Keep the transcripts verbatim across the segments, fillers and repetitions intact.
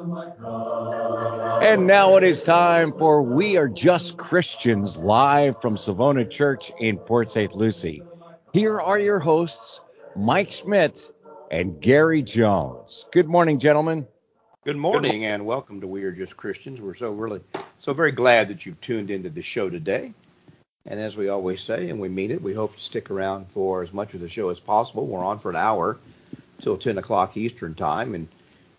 And now it is time for We Are Just Christians, live from Savona Church in Port Saint Lucie. Here are your hosts, Mike Schmidt and Gary Jones. Good morning, gentlemen. Good morning, Good morning. And welcome to We Are Just Christians. We're so really, so very glad that you've tuned into the show today. And as we always say, and we mean it, we hope you stick around for as much of the show as possible. We're on for an hour till ten o'clock Eastern time, and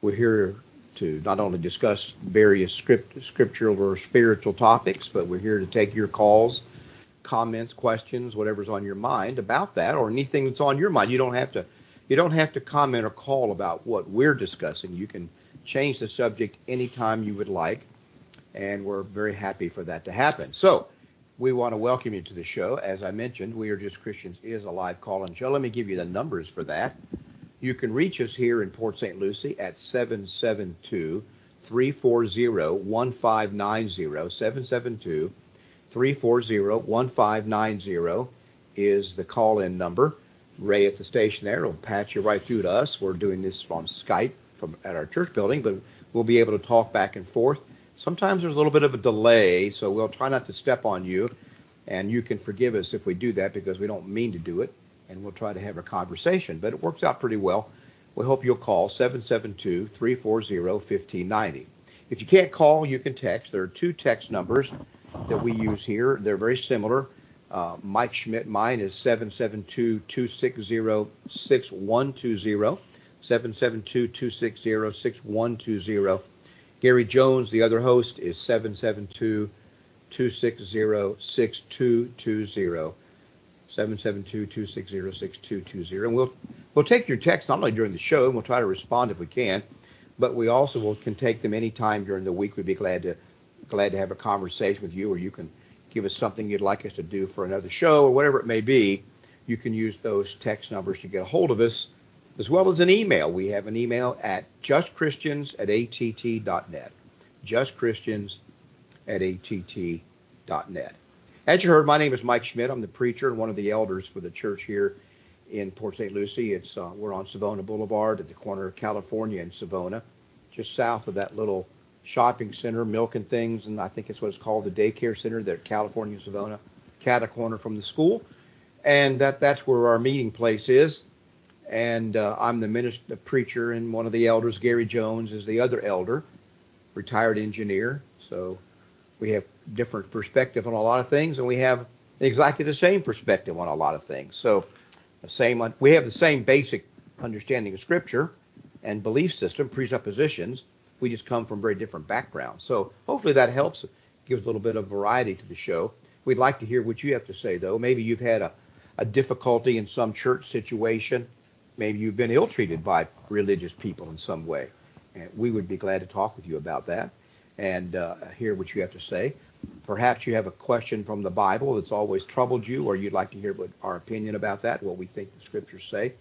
we're here to not only discuss various script, scriptural or spiritual topics, but we're here to take your calls, comments, questions, whatever's on your mind about that, or anything that's on your mind. You don't have to, you don't have to comment or call about what we're discussing. You can change the subject anytime you would like, and we're very happy for that to happen. So we want to welcome you to the show. As I mentioned, We Are Just Christians is a live call-in show. Let me give you the numbers for that. You can reach us here in Port Saint Lucie at seven seven two, three four zero, one five nine zero, seven seven two, three four zero, one five nine zero is the call-in number. Ray at the station there will patch you right through to us. We're doing this on Skype from at our church building, but we'll be able to talk back and forth. Sometimes there's a little bit of a delay, so we'll try not to step on you, and you can forgive us if we do that because we don't mean to do it. And we'll try to have a conversation, but it works out pretty well. We hope you'll call seven seven two, three four zero, one five nine zero. If you can't call, you can text. There are two text numbers that we use here. They're very similar. Uh, Mike Schmidt, mine is seven seven two, two six zero, six one two zero, seven seven two, two six zero, six one two zero. Gary Jones, the other host, is seven seven two, two six zero, six two two zero. seven seven two, two six zero, six two two zero. And we'll we'll take your texts not only during the show, and we'll try to respond if we can, but we also will, can take them any time during the week. We'd be glad to glad to have a conversation with you, or you can give us something you'd like us to do for another show or whatever it may be. You can use those text numbers to get a hold of us, as well as an email. We have an email at justchristians at a t t dot net, justchristians at a t t dot net. As you heard, my name is Mike Schmidt. I'm the preacher and one of the elders for the church here in Port Saint Lucie. It's uh, we're on Savona Boulevard at the corner of California and Savona, just south of that little shopping center, Milk and Things, and I think it's what it's called, the daycare center there at California and Savona, cat a corner from the school. And that, that's where our meeting place is. And uh, I'm the minister, the preacher, and one of the elders. Gary Jones is the other elder, retired engineer, so we have different perspective on a lot of things, and we have exactly the same perspective on a lot of things. So the same, we have the same basic understanding of Scripture and belief system, presuppositions. We just come from very different backgrounds. So hopefully that helps, gives a little bit of variety to the show. We'd like to hear what you have to say, though. Maybe you've had a, a difficulty in some church situation. Maybe you've been ill-treated by religious people in some way. And we would be glad to talk with you about that and uh, hear what you have to say. Perhaps you have a question from the Bible that's always troubled you, or you'd like to hear what our opinion about that, what we think the Scriptures say.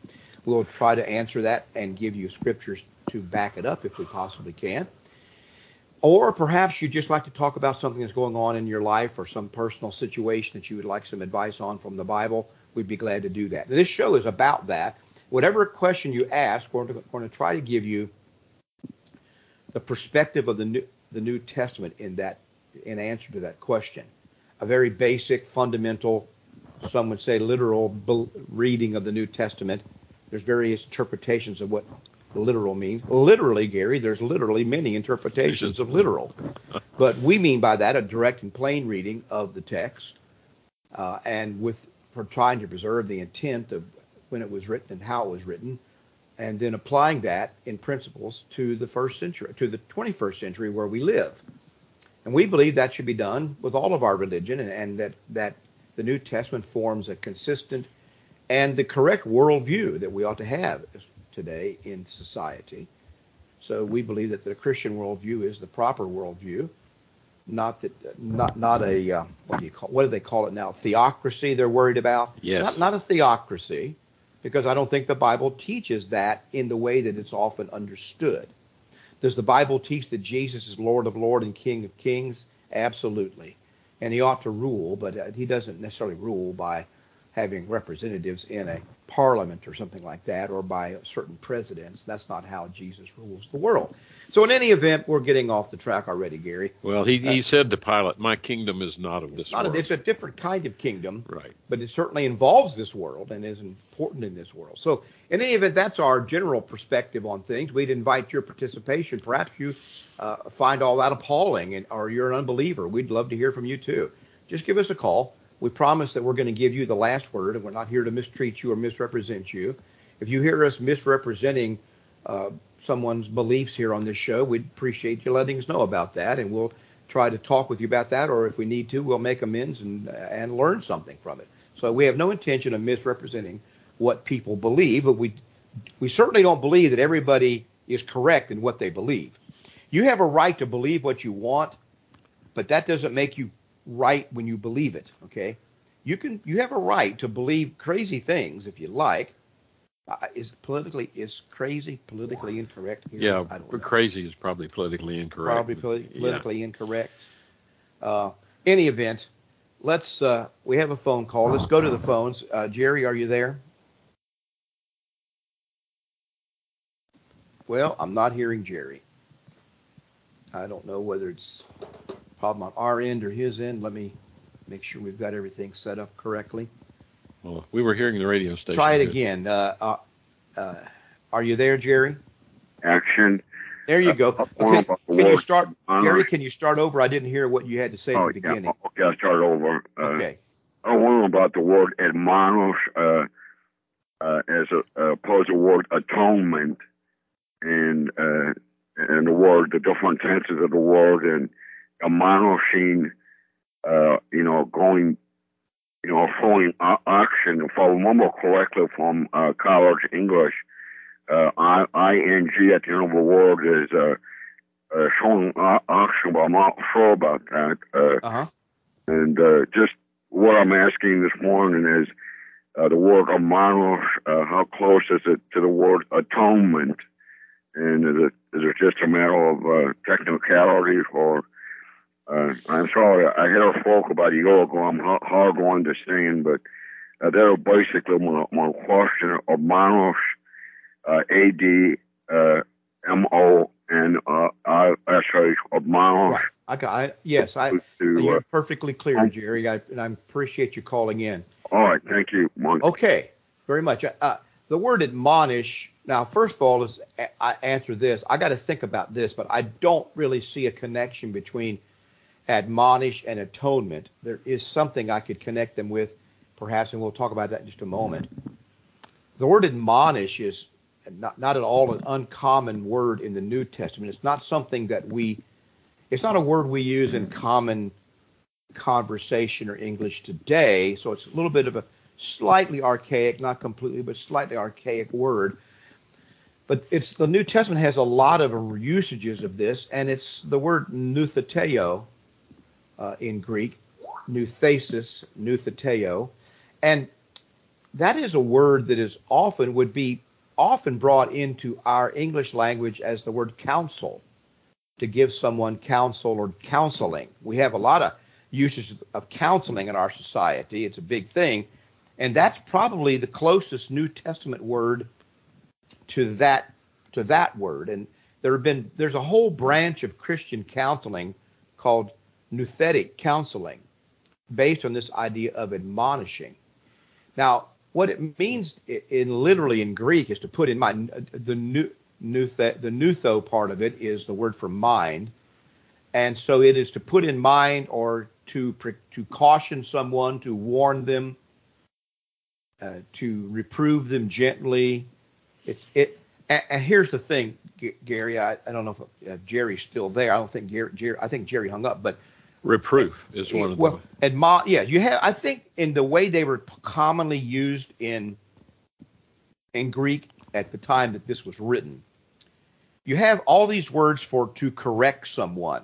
We'll try to answer that and give you Scriptures to back it up if we possibly can. Or perhaps you'd just like to talk about something that's going on in your life or some personal situation that you would like some advice on from the Bible. We'd be glad to do that. This show is about that. Whatever question you ask, we're going to try to give you the perspective of the new the New Testament in that, in answer to that question, a very basic, fundamental, some would say literal reading of the New Testament. There's various interpretations of what literal means. Literally, Gary, there's literally many interpretations of literal, but we mean by that a direct and plain reading of the text, uh, and with for trying to preserve the intent of when it was written and how it was written, and then applying that in principles to the first century, to the twenty-first century where we live. And we believe that should be done with all of our religion, and, and that, that the New Testament forms a consistent and the correct worldview that we ought to have today in society. So we believe that the Christian worldview is the proper worldview, not that not not a uh, what do you call what do they call it now? Theocracy they're worried about. Yes. Not, not a theocracy, because I don't think the Bible teaches that in the way that it's often understood. Does the Bible teach that Jesus is Lord of Lords and King of Kings? Absolutely. And he ought to rule, but he doesn't necessarily rule by having representatives in a parliament or something like that, or by certain presidents. That's not how Jesus rules the world. So in any event, we're getting off the track already, Gary. Well, he, uh, he said to Pilate, my kingdom is not of this not world. A, it's a different kind of kingdom, right? But it certainly involves this world and is important in this world. So in any event, that's our general perspective on things. We'd invite your participation. Perhaps you uh, find all that appalling, and, or you're an unbeliever. We'd love to hear from you, too. Just give us a call. We promise that we're going to give you the last word, and we're not here to mistreat you or misrepresent you. If you hear us misrepresenting uh, someone's beliefs here on this show, we'd appreciate you letting us know about that, and we'll try to talk with you about that, or if we need to, we'll make amends and, and learn something from it. So we have no intention of misrepresenting what people believe, but we, we certainly don't believe that everybody is correct in what they believe. You have a right to believe what you want, but that doesn't make you right when you believe it, okay? You can you have a right to believe crazy things if you like. Uh, is politically is crazy politically incorrect here? Yeah, I don't know. Crazy is probably politically incorrect. Probably politi- politically yeah. incorrect. Uh, any event, let's uh, we have a phone call. Let's go to the phones. Uh, Jerry, are you there? Well, I'm not hearing Jerry. I don't know whether it's problem on our end or his end. Let me make sure we've got everything set up correctly. Well, we were hearing the radio station. Try it here. again. Uh, uh, uh, are you there, Jerry? Action. There you uh, go. Okay. Can you start, Jerry? Can you start over? I didn't hear what you had to say oh, at the yeah. beginning. Okay, I'll start over. Uh, okay. I wonder about the word "admonish" uh, uh, as a, uh, opposed to the word "atonement," and uh, and the word, the different tenses of the word, and admonishing, uh, you know, going, you know, following action. If I remember correctly from uh, college English, uh, I, I N G at the end of the word is uh, uh, showing action, but I'm not sure about that. Uh, uh-huh. And uh, just what I'm asking this morning is uh, the word admonish, uh, how close is it to the word atonement? And is it, is it just a matter of uh, technicality or... Uh, I'm sorry, I heard a folk about a year ago. I'm h- hard to understand, but uh, they're basically my, my question. Admonish, uh, A D M O N I S H, admonish. Right. Okay. I, yes, I, to, you're uh, perfectly clear, um, Jerry, I, and I appreciate you calling in. All right, thank you, Mike. Okay, very much. Uh, the word admonish, now, first of all, is I answer this. I got to think about this, but I don't really see a connection between admonish and atonement. There is something I could connect them with, perhaps, and we'll talk about that in just a moment. The word admonish is not, not at all an uncommon word in the New Testament. It's not something that we, it's not a word we use in common conversation or English today, so it's a little bit of a slightly archaic, not completely, but slightly archaic word. But it's the New Testament has a lot of usages of this, and it's the word noutheteo, Uh, in Greek, nouthesis, noutheteo, and that is a word that is often would be often brought into our English language as the word counsel, to give someone counsel or counseling. We have a lot of uses of counseling in our society. It's a big thing, and that's probably the closest New Testament word to that to that word. And there have been there's a whole branch of Christian counseling called Nouthetic counseling, based on this idea of admonishing. Now, what it means in, in literally in Greek is to put in mind. The new, new the noutho part of it is the word for mind, and so it is to put in mind or to to caution someone, to warn them, uh, to reprove them gently. It it and, and here's the thing, G- Gary. I, I don't know if uh, Jerry's still there. I don't think Gary, Jerry. I think Jerry hung up, but. Reproof is one of well, them. Admo- yeah, you have. I think in the way they were commonly used in in Greek at the time that this was written, you have all these words for to correct someone,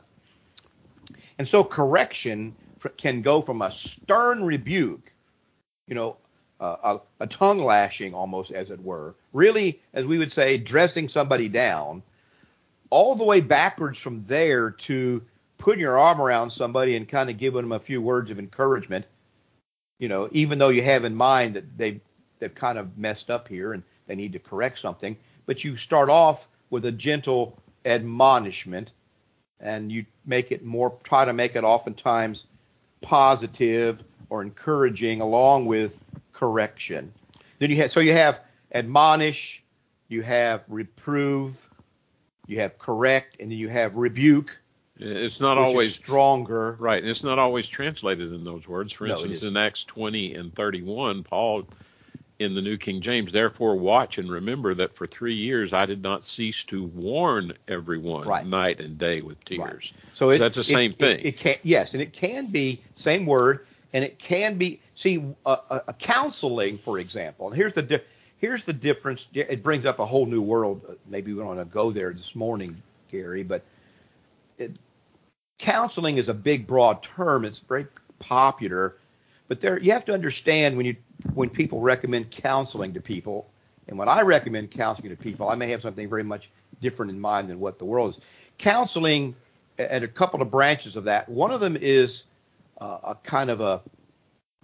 and so correction can go from a stern rebuke, you know, uh, a, a tongue lashing almost, as it were, really, as we would say, dressing somebody down, all the way backwards from there to putting your arm around somebody and kind of giving them a few words of encouragement you know, even though you have in mind that they've, they've kind of messed up here and they need to correct something, but you start off with a gentle admonishment and you make it more, try to make it oftentimes positive or encouraging along with correction. Then you have, so you have admonish, you have reprove, you have correct, and then you have rebuke. It's not always stronger. Right. And it's not always translated in those words. For instance, no, in Acts twenty and thirty-one, Paul in the New King James, therefore watch and remember that for three years I did not cease to warn everyone right. night and day with tears. Right. So, it, so that's the it, same it, thing. It, it can, yes, and it can be, same word, and it can be, see, a, a, a counseling, for example. And here's the di- here's the difference. It brings up a whole new world. Maybe we don't want to go there this morning, Gary, but it, counseling is a big, broad term. It's very popular, but there you have to understand when you when people recommend counseling to people, and when I recommend counseling to people, I may have something very much different in mind than what the world is. Counseling, at a couple of branches of that, one of them is uh, a kind of a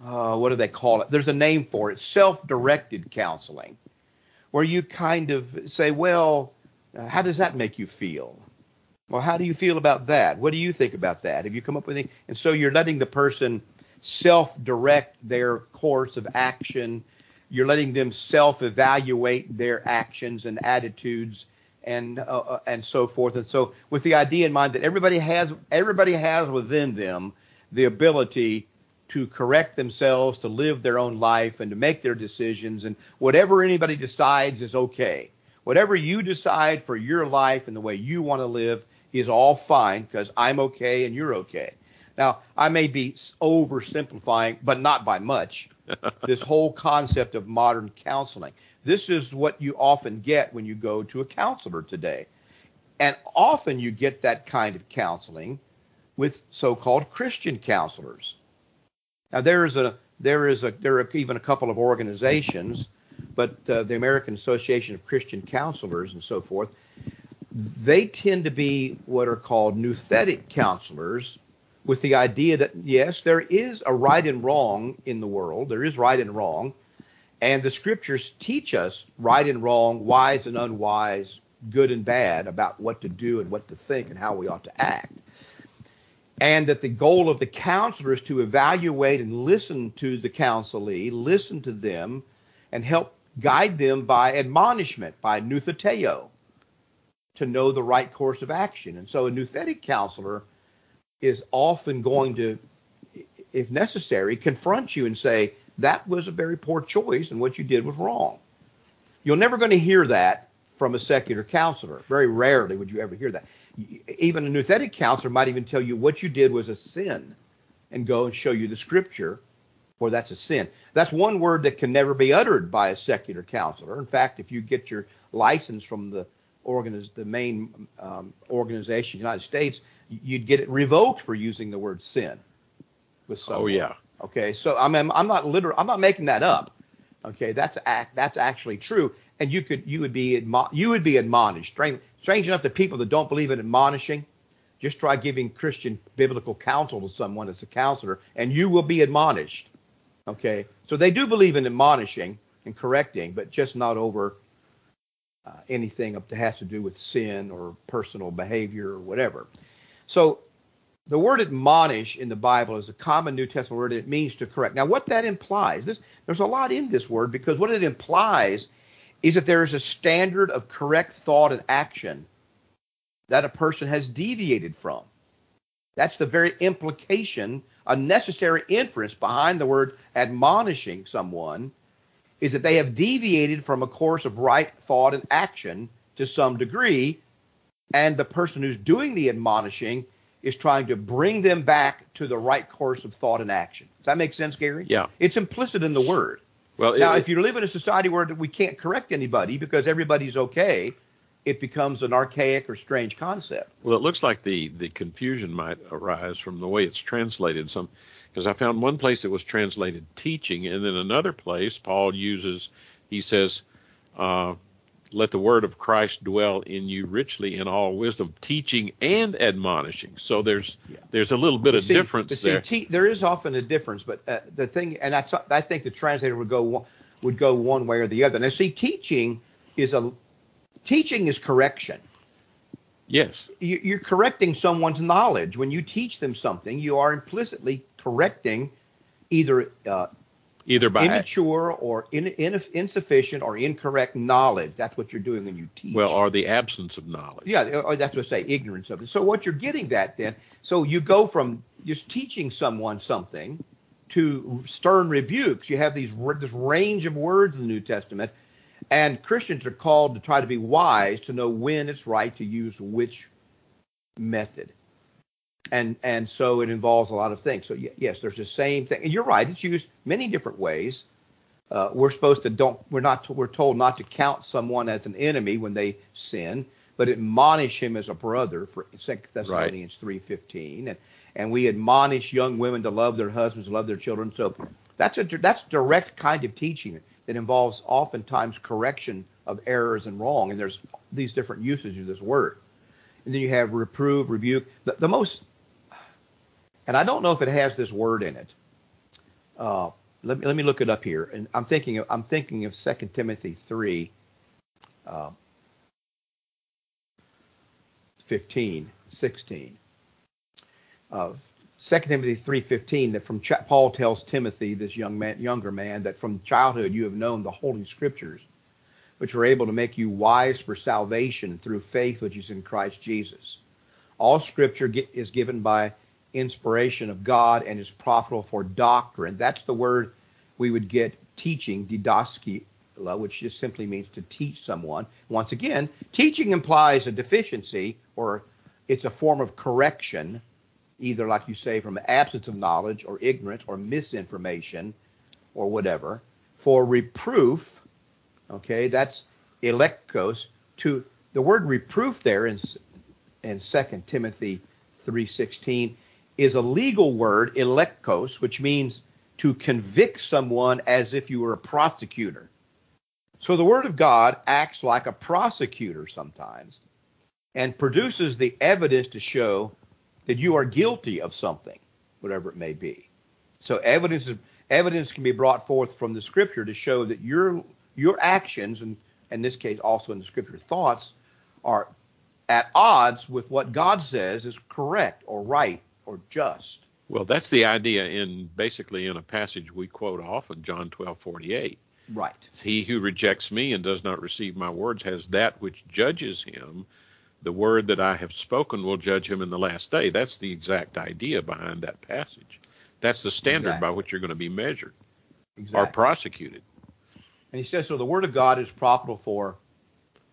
uh, what do they call it? There's a name for it, self-directed counseling, where you kind of say, well, uh, how does that make you feel? Well, how do you feel about that? What do you think about that? Have you come up with anything? And so you're letting the person self-direct their course of action. You're letting them self-evaluate their actions and attitudes and uh, and so forth. And so with the idea in mind that everybody has everybody has within them the ability to correct themselves, to live their own life, and to make their decisions. And whatever anybody decides is okay. Whatever you decide for your life and the way you want to live is all fine because I'm okay and you're okay. Now, I may be oversimplifying, but not by much, this whole concept of modern counseling. This is what you often get when you go to a counselor today. And often you get that kind of counseling with so-called Christian counselors. Now, there is a there is a there are even a couple of organizations, but uh, the American Association of Christian Counselors and so forth, they tend to be what are called nouthetic counselors, with the idea that, yes, there is a right and wrong in the world. There is right and wrong. And the scriptures teach us right and wrong, wise and unwise, good and bad, about what to do and what to think and how we ought to act. And that the goal of the counselor is to evaluate and listen to the counselee, listen to them, and help guide them by admonishment, by noutheteio, to know the right course of action. And so a nouthetic counselor is often going to, if necessary, confront you and say, that was a very poor choice and what you did was wrong. You're never going to hear that from a secular counselor. Very rarely would you ever hear that. Even a nouthetic counselor might even tell you what you did was a sin and go and show you the scripture where that's a sin. That's one word that can never be uttered by a secular counselor. In fact, if you get your license from the organiz- the main um, organization in the United States, you'd get it revoked for using the word sin with someone. Oh yeah. Okay. So I'm I'm not literal. I'm not making that up. Okay. That's act. That's actually true. And you could you would be admo- you would be admonished. Strange, strange enough, the people that don't believe in admonishing, just try giving Christian biblical counsel to someone as a counselor, and you will be admonished. Okay. So they do believe in admonishing and correcting, but just not over uh, anything that has to do with sin or personal behavior or whatever. So the word admonish in the Bible is a common New Testament word. It means to correct. Now, what that implies, this, there's a lot in this word, because what it implies is that there is a standard of correct thought and action that a person has deviated from. That's the very implication, a necessary inference behind the word admonishing someone, is that they have deviated from a course of right thought and action to some degree. And the person who's doing the admonishing is trying to bring them back to the right course of thought and action. Does that make sense, Gary? Yeah. It's implicit in the word. Well, now, it, if you live in a society where we can't correct anybody because everybody's okay, it becomes an archaic or strange concept. Well, it looks like the, the confusion might arise from the way it's translated. Some, because I found one place it was translated teaching, and then another place Paul uses, he says, uh, let the word of Christ dwell in you richly in all wisdom, teaching and admonishing. So there's yeah. there's a little bit but of see, difference but see, there. Te- there is often a difference, but uh, the thing, and I th- I think the translator would go one, would go one way or the other. Now, see, teaching is a teaching is correction. Yes, you, you're correcting someone's knowledge when you teach them something. You are implicitly correcting either. Uh, Either by immature or in, in, insufficient or incorrect knowledge. That's what you're doing when you teach. Well, or the absence of knowledge. Yeah, or that's what I say, ignorance of it. So what you're getting at then, so you go from just teaching someone something to stern rebukes. You have these this range of words in the New Testament, and Christians are called to try to be wise to know when it's right to use which method. And and so it involves a lot of things. So, yes, there's the same thing. And you're right. It's used many different ways. Uh, we're supposed to don't we're not we're told not to count someone as an enemy when they sin, but admonish him as a brother for Second Thessalonians right. three fifteen. And, and we admonish young women to love their husbands, love their children. So that's a that's direct kind of teaching that involves oftentimes correction of errors and wrong. And there's these different usages of this word. And then you have reprove, rebuke. The, the most. And I don't know if it has this word in it. Uh, let me let me look it up here. And I'm thinking of, I'm thinking of Second Timothy three, uh, fifteen, sixteen. Uh, Second Timothy three fifteen. That from Ch- Paul tells Timothy, this young man, younger man, that from childhood you have known the Holy Scriptures, which are able to make you wise for salvation through faith which is in Christ Jesus. All Scripture get, is given by inspiration of God and is profitable for doctrine. That's the word we would get teaching, didaskala, which just simply means to teach someone. Once again, teaching implies a deficiency, or it's a form of correction, either, like you say, from absence of knowledge or ignorance or misinformation or whatever. For reproof, okay, that's elekos. To the word reproof there in in Second Timothy three sixteen is a legal word, elekos, which means to convict someone as if you were a prosecutor. So the word of God acts like a prosecutor sometimes and produces the evidence to show that you are guilty of something, whatever it may be. So evidence is, evidence can be brought forth from the Scripture to show that your your actions, and in this case also in the Scripture thoughts, are at odds with what God says is correct or right or just. Well, that's the idea in basically in a passage we quote often, John twelve forty-eight. Right. He who rejects me and does not receive my words has that which judges him. The word that I have spoken will judge him in the last day. That's the exact idea behind that passage. That's the standard exactly. by which you're going to be measured exactly. or prosecuted. And he says, so the word of God is profitable for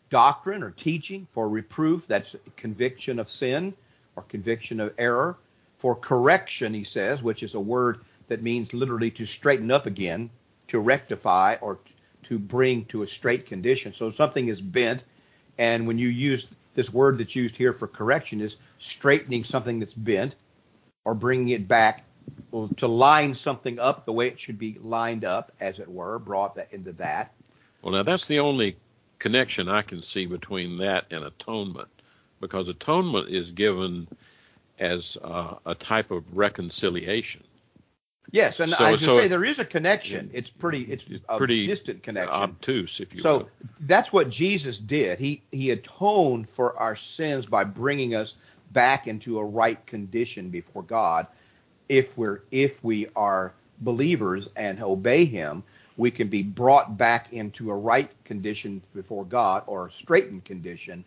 doctrine or teaching, for reproof, that's conviction of sin or conviction of error, for correction, he says, which is a word that means literally to straighten up again, to rectify, or to bring to a straight condition. So something is bent, and when you use this word that's used here for correction is straightening something that's bent or bringing it back, to line something up the way it should be lined up, as it were, brought that into that. Well, now that's the only connection I can see between that and atonement, because atonement is given as uh, a type of reconciliation. Yes, and so, I should so say there is a connection. It's pretty, it's, it's a pretty distant connection, obtuse, if you so will. So that's what Jesus did. He he atoned for our sins by bringing us back into a right condition before God. If we're if we are believers and obey him, we can be brought back into a right condition before God, or a straightened condition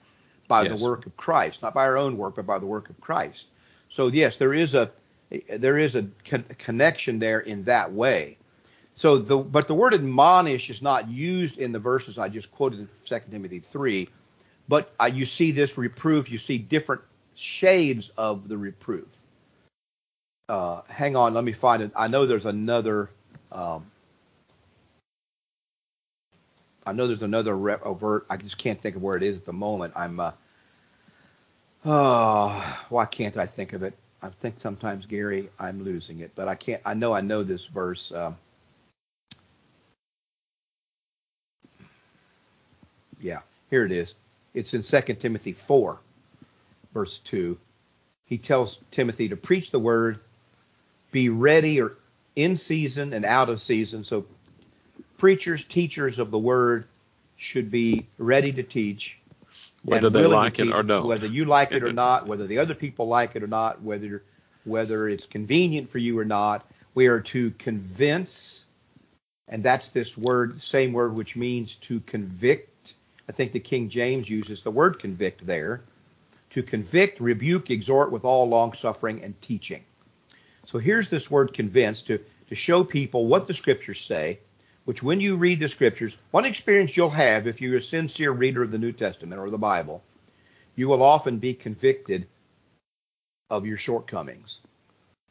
by yes. the work of Christ, not by our own work, but by the work of Christ. So yes, there is a there is a con- connection there in that way. So the but the word admonish is not used in the verses I just quoted in Second Timothy three, but uh, you see this reproof, you see different shades of the reproof. Uh, hang on, let me find it. I know there's another. Um, I know there's another re- overt. I just can't think of where it is at the moment. I'm. Uh, oh, why can't I think of it? I think sometimes, Gary, I'm losing it, but I can't. I know I know this verse. Um, yeah, Here it is. It's in Second Timothy four, verse two. He tells Timothy to preach the word, be ready or in season and out of season. So preachers, teachers of the word should be ready to teach. Whether they like it or not. Whether you like it or not, whether the other people like it or not, whether whether it's convenient for you or not. We are to convince, and that's this word, same word, which means to convict. I think the King James uses the word convict there. To convict, rebuke, exhort with all long-suffering and teaching. So here's this word convince, to, to show people what the Scriptures say, which when you read the Scriptures, one experience you'll have if you're a sincere reader of the New Testament or the Bible, you will often be convicted of your shortcomings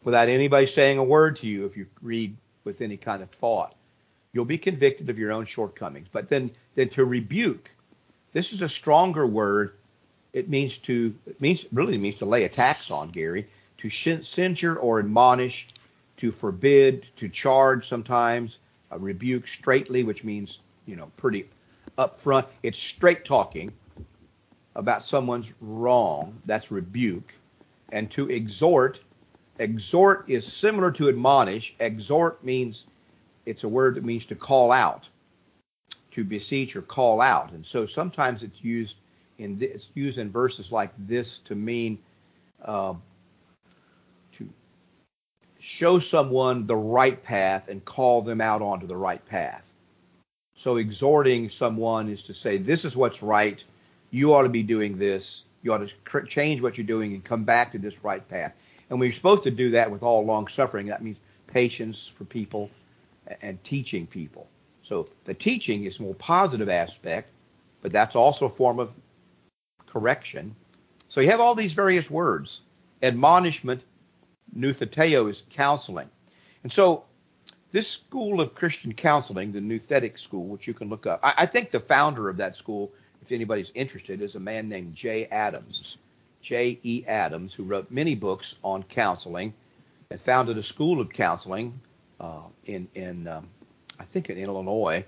without anybody saying a word to you if you read with any kind of thought. You'll be convicted of your own shortcomings. But then, then to rebuke, this is a stronger word. It means to, it means really means to lay a tax on, Gary, to censure or admonish, to forbid, to charge sometimes, a rebuke straightly, which means, you know, pretty upfront. It's straight talking about someone's wrong. That's rebuke. And to exhort, exhort is similar to admonish. Exhort means, it's a word that means to call out, to beseech or call out. And so sometimes it's used in this, it's used in verses like this to mean uh, to show someone the right path and call them out onto the right path. So exhorting someone is to say, this is what's right. You ought to be doing this. You ought to cr- change what you're doing and come back to this right path. And we're supposed to do that with all long suffering. That means patience for people and teaching people. So the teaching is a more positive aspect, but that's also a form of correction. So you have all these various words. Admonishment, noutheteo, is counseling. And so this school of Christian counseling, the Nouthetic school, which you can look up, I, I think the founder of that school, if anybody's interested, is a man named J. Adams, J. E. Adams, who wrote many books on counseling and founded a school of counseling uh, in, in um, I think, in Illinois.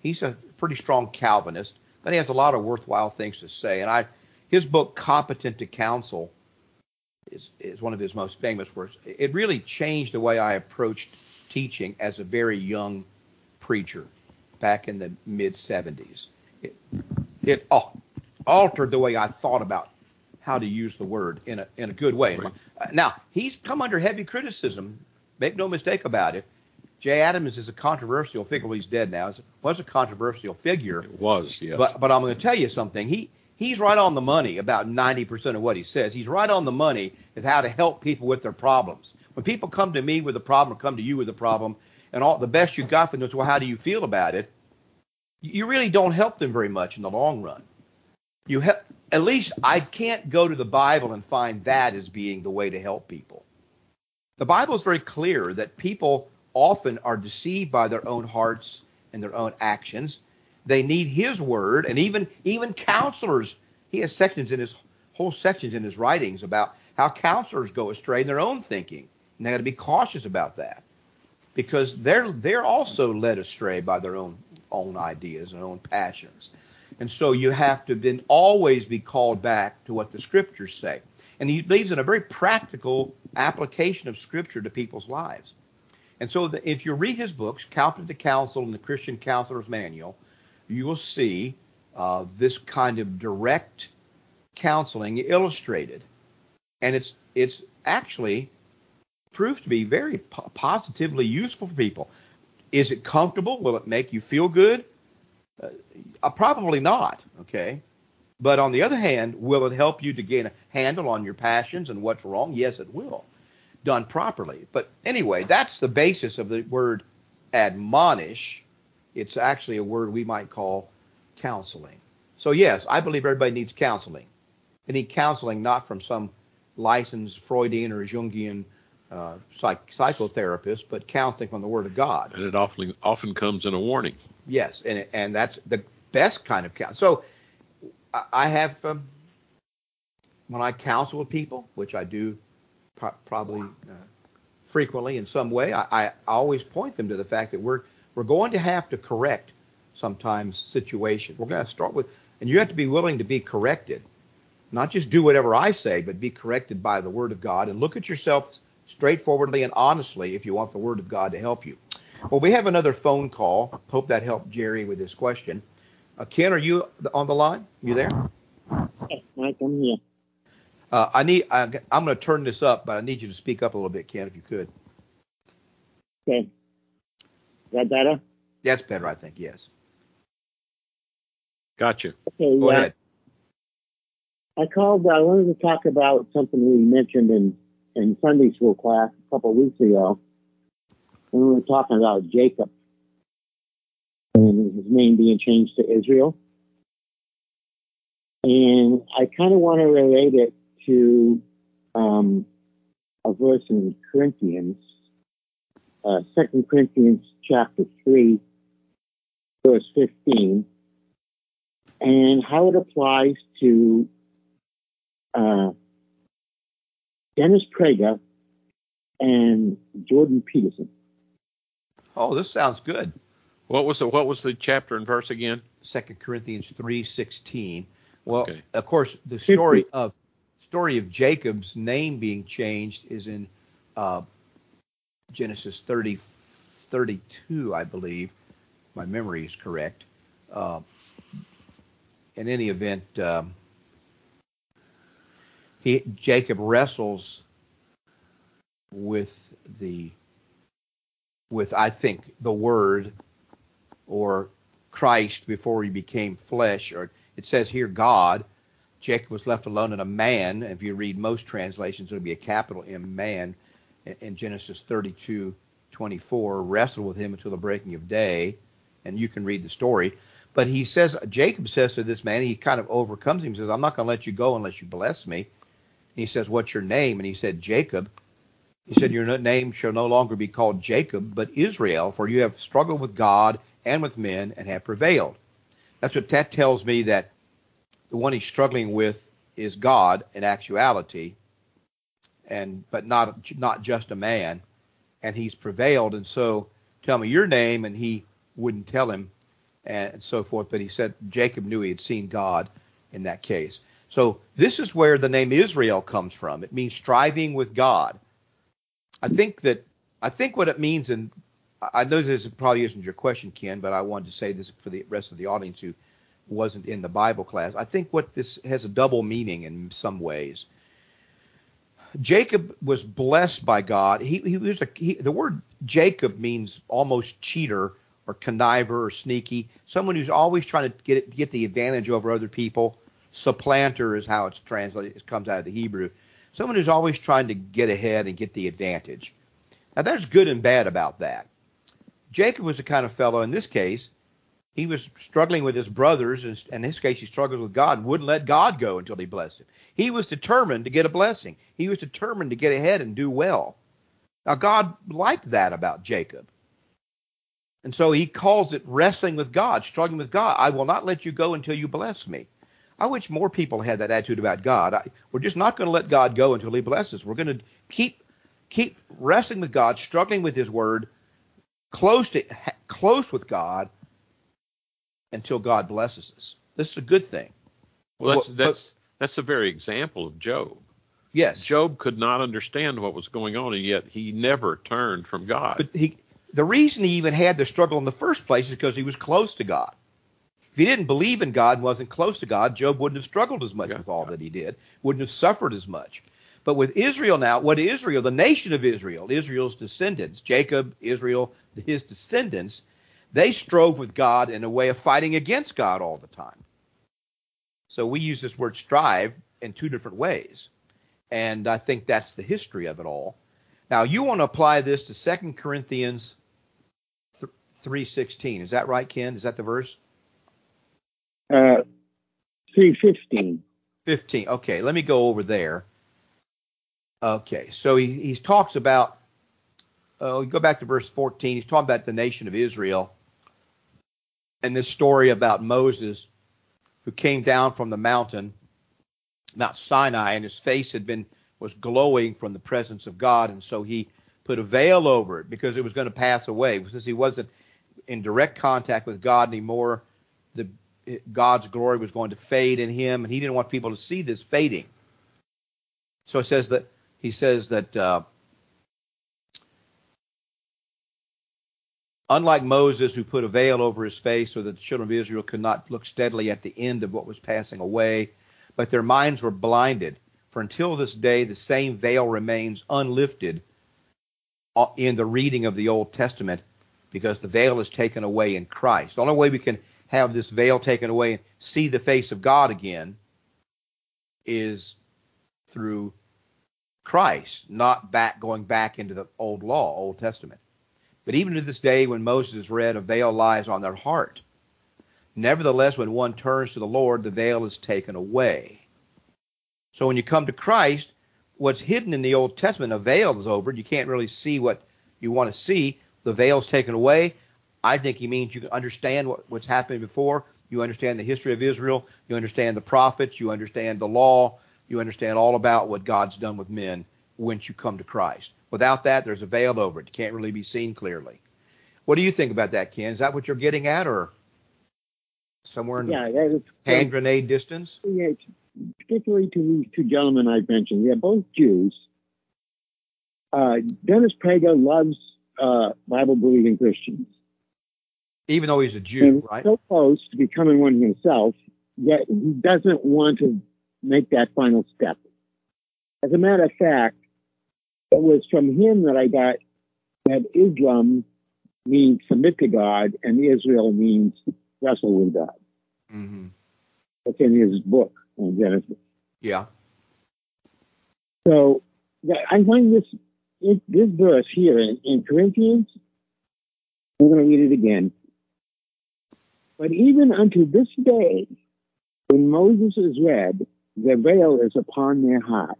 He's a pretty strong Calvinist, but he has a lot of worthwhile things to say. And I, his book, Competent to Counsel, is, is one of his most famous works. It really changed the way I approached teaching as a very young preacher back in the mid-seventies. It, It oh, altered the way I thought about how to use the word in a in a good way. Right. Now, he's come under heavy criticism. Make no mistake about it. J. Adams is a controversial figure. Well, he's dead now. He was a controversial figure. It was, yes. But, but I'm going to tell you something. He He's right on the money about ninety percent of what he says. He's right on the money is how to help people with their problems. When people come to me with a problem, come to you with a problem, and all the best you got for them is, well, how do you feel about it? You really don't help them very much in the long run. You help, at least I can't go to the Bible and find that as being the way to help people. The Bible is very clear that people often are deceived by their own hearts and their own actions. They need his word, and even even counselors. He has sections in his whole sections in his writings about how counselors go astray in their own thinking, and they got to be cautious about that because they're they're also led astray by their own. own ideas and own passions. And so you have to then always be called back to what the Scriptures say. And he believes in a very practical application of Scripture to people's lives. And so the, if you read his books, Competent to Counsel and The Christian Counselor's Manual, you will see uh, this kind of direct counseling illustrated. And it's it's actually proved to be very po- positively useful for people. Is it comfortable? Will it make you feel good? Uh, probably not, okay? But on the other hand, will it help you to gain a handle on your passions and what's wrong? Yes, it will, done properly. But anyway, that's the basis of the word admonish. It's actually a word we might call counseling. So yes, I believe everybody needs counseling. They need counseling not from some licensed Freudian or Jungian Uh, psych- psychotherapist, but counseling from the Word of God. And it often often comes in a warning. Yes, and it, and that's the best kind of counsel. So I, I have, um, when I counsel with people, which I do pro- probably uh, frequently in some way, I, I always point them to the fact that we're we're going to have to correct sometimes situations. We're going to start with And you have to be willing to be corrected, not just do whatever I say, but be corrected by the Word of God, and look at yourself straightforwardly and honestly if you want the Word of God to help you. Well, we have another phone call. Hope that helped Jerry with his question. Uh, Ken, are you on the line? You there? Yes, Mike, I'm here. Uh, I need, I, I'm going to turn this up, but I need you to speak up a little bit, Ken, if you could. Okay. Is that better? That's better, I think, yes. Gotcha. Okay, Go yeah. ahead. I called, I wanted to talk about something we mentioned in, in Sunday school class a couple of weeks ago. And we were talking about Jacob and his name being changed to Israel. And I kind of want to relate it to um, a verse in Corinthians, uh, Second Corinthians chapter three, verse fifteen, and how it applies to uh, Dennis Prager and Jordan Peterson. Oh, this sounds good. What was the what was the chapter and verse again? Second Corinthians three sixteen. Well, okay. Of course, the story of story of Jacob's name being changed is in uh, Genesis thirty, thirty-two, I believe. My memory is correct. Uh, in any event, um, he Jacob wrestles with the with I think the Word or Christ before he became flesh, or it says here, God. Jacob was left alone and a man. If you read most translations, it'll be a capital M, man, in Genesis thirty-two twenty-four, wrestled with him until the breaking of day. And you can read the story. But he says, Jacob says to this man, he kind of overcomes him. He says, I'm not going to let you go unless you bless me. And he says, what's your name? And he said, Jacob. He said, your name shall no longer be called Jacob, but Israel, for you have struggled with God and with men and have prevailed. That's what that tells me, that the one he's struggling with is God in actuality, and but not not just a man, and he's prevailed. And so, tell me your name, and he wouldn't tell him, and so forth. But he said Jacob knew he had seen God in that case. So this is where the name Israel comes from. It means striving with God. I think that I think what it means in I know this probably isn't your question, Ken, but I wanted to say this for the rest of the audience who wasn't in the Bible class. I think what this has a double meaning in some ways. Jacob was blessed by God. He, he was a, he, the word Jacob means almost cheater or conniver or sneaky, someone who's always trying to get it, get the advantage over other people. Supplanter is how it's translated. It comes out of the Hebrew. Someone who's always trying to get ahead and get the advantage. Now, there's good and bad about that. Jacob was the kind of fellow, in this case, he was struggling with his brothers, and in this case, he struggles with God and wouldn't let God go until he blessed him. He was determined to get a blessing. He was determined to get ahead and do well. Now, God liked that about Jacob. And so he calls it wrestling with God, struggling with God. I will not let you go until you bless me. I wish more people had that attitude about God. I, we're just not going to let God go until he blesses. We're going to keep keep wrestling with God, struggling with his word, Close to close with God until God blesses us. This is a good thing. Well, that's that's that's the very example of Job. Yes, Job could not understand what was going on, and yet he never turned from God. But he, the reason he even had to struggle in the first place is because he was close to God. If he didn't believe in God and wasn't close to God, Job wouldn't have struggled as much yeah. with all that he did, wouldn't have suffered as much. But with Israel now, what Israel, the nation of Israel, Israel's descendants, Jacob, Israel, his descendants, they strove with God in a way of fighting against God all the time. So we use this word strive in two different ways. And I think that's the history of it all. Now, you want to apply this to Second Corinthians three sixteen. Is that right, Ken? Is that the verse? Uh, three fifteen. fifteen. Okay, let me go over there. Okay, so he, he talks about, uh, we go back to verse fourteen, he's talking about the nation of Israel and this story about Moses who came down from the mountain, Mount Sinai, and his face had been, was glowing from the presence of God, and so he put a veil over it because it was going to pass away. Since he wasn't in direct contact with God anymore, the it, God's glory was going to fade in him, and he didn't want people to see this fading. So it says that he says that uh, unlike Moses, who put a veil over his face so that the children of Israel could not look steadily at the end of what was passing away, but their minds were blinded. For until this day, the same veil remains unlifted in the reading of the Old Testament, because the veil is taken away in Christ. The only way we can have this veil taken away and see the face of God again is through Christ, not back going back into the old law, Old Testament. But even to this day, when Moses read, a veil lies on their heart. Nevertheless, when one turns to the Lord, the veil is taken away. So when you come to Christ, what's hidden in the Old Testament, a veil is over. You can't really see what you want to see. The veil's taken away. I think he means you can understand what, what's happened before. You understand the history of Israel. You understand the prophets. You understand the law. You understand all about what God's done with men once you come to Christ. Without that, there's a veil over it. You can't really be seen clearly. What do you think about that, Ken? Is that what you're getting at, or somewhere in yeah, the hand grenade distance? Yeah, particularly to these two gentlemen I've mentioned. They're both Jews. Uh, Dennis Prager loves uh, Bible-believing Christians. Even though he's a Jew, and right? So close to becoming one himself, yet he doesn't want to make that final step. As a matter of fact, it was from him that I got that Islam means submit to God and Israel means wrestle with God. Mm-hmm. That's in his book on Genesis. Yeah. So I find this this verse here in, in Corinthians. I'm going to read it again. But even unto this day, when Moses is read, the veil is upon their heart.